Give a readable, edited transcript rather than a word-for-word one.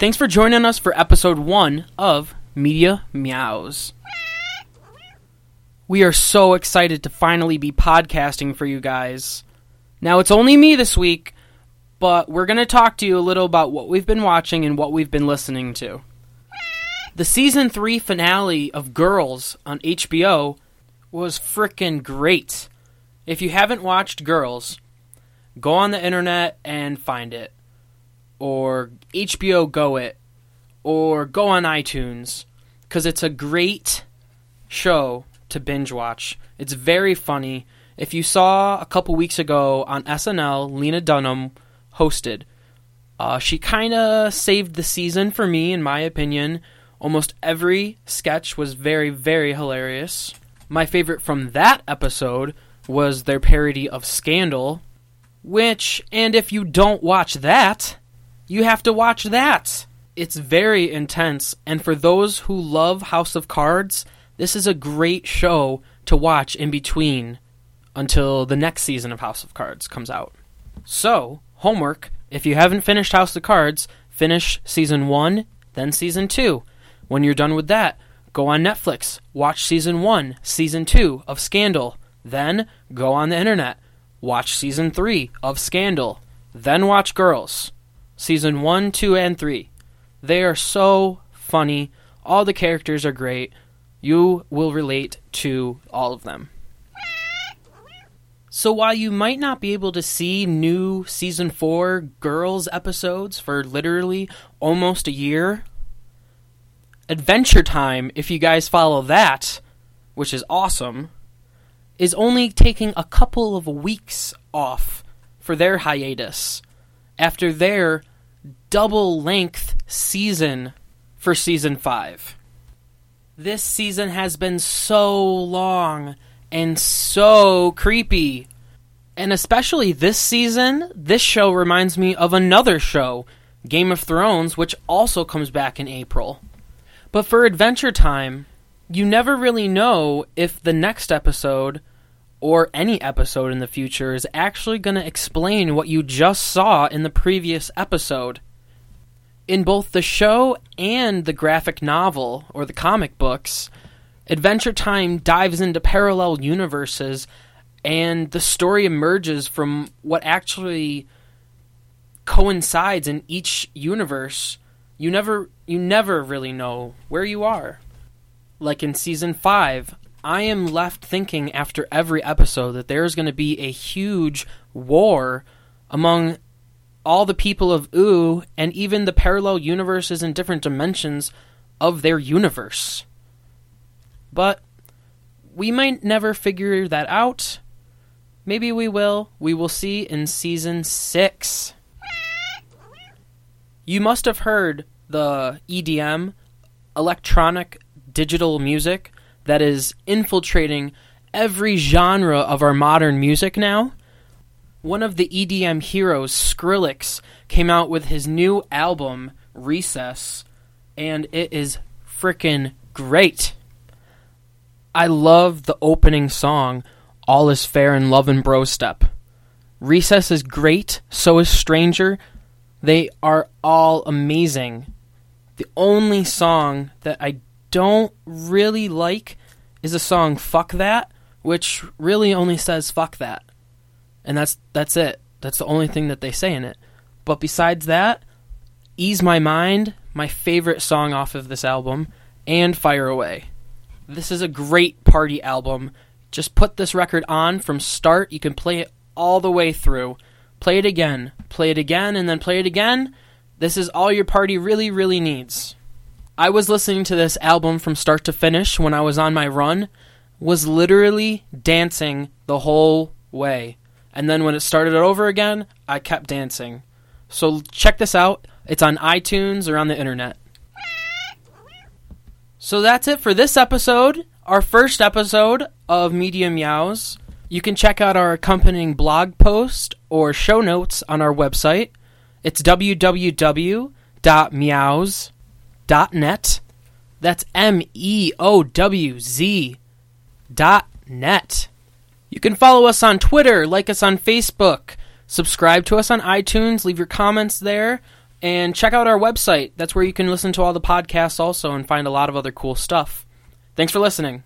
Thanks for joining us for episode 1 of Media Meows. We are so excited to finally be podcasting for you guys. Now, it's only me this week, but we're going to talk to you a little about what we've been watching and what we've been listening to. The season 3 finale of Girls on HBO was frickin' great. If you haven't watched Girls, go on the internet and find it. Or HBO Go it. Or go on iTunes. Because it's a great show to binge watch. It's very funny. If you saw a couple weeks ago on SNL, Lena Dunham hosted. She kind of saved the season for me, in my opinion. Almost every sketch was very, very hilarious. My favorite from that episode was their parody of Scandal, which, and if you don't watch that, you have to watch that. It's very intense, and for those who love House of Cards, this is a great show to watch in between until the next season of House of Cards comes out. So, homework, if you haven't finished House of Cards, finish season 1, then season 2. When you're done with that, go on Netflix, watch season 1, season 2 of Scandal, then go on the internet, watch season 3 of Scandal, then watch Girls, season 1, 2, and 3. They are so funny, all the characters are great, you will relate to all of them. So while you might not be able to see new season 4 Girls episodes for literally almost a year, Adventure Time, if you guys follow that, which is awesome, is only taking a couple of weeks off for their hiatus after their double-length season for season 5. This season has been so long and so creepy. And especially this season, this show reminds me of another show, Game of Thrones, which also comes back in April. But for Adventure Time, you never really know if the next episode or any episode in the future is actually going to explain what you just saw in the previous episode. In both the show and the graphic novel, or the comic books, Adventure Time dives into parallel universes, and the story emerges from what actually coincides in each universe. You never really know where you are. Like in season 5, I am left thinking after every episode that there is going to be a huge war among all the people of Ooh and even the parallel universes and different dimensions of their universe. But we might never figure that out. Maybe we will. We will see in season 6. You must have heard the EDM, electronic digital music, that is infiltrating every genre of our modern music now. One of the EDM heroes, Skrillex, came out with his new album, Recess, and it is frickin' great. I love the opening song, All Is Fair In Love and Bro Step. Recess is great, so is Stranger. They are all amazing. The only song that I don't really like is the song Fuck That, which really only says fuck that. And that's it. That's the only thing that they say in it. But besides that, Ease My Mind, my favorite song off of this album, and Fire Away. This is a great party album. Just put this record on from start. You can play it all the way through. Play it again, and then play it again. This is all your party really, really needs. I was listening to this album from start to finish when I was on my run. Was literally dancing the whole way. And then when it started over again, I kept dancing. So check this out. It's on iTunes or on the internet. So that's it for this episode, our first episode of Media Meows. You can check out our accompanying blog post or show notes on our website. It's www.meows.net. That's MEOWZ.net. You can follow us on Twitter, like us on Facebook, subscribe to us on iTunes, leave your comments there, And check out our website. That's where you can listen to all the podcasts also and find a lot of other cool stuff. Thanks for listening.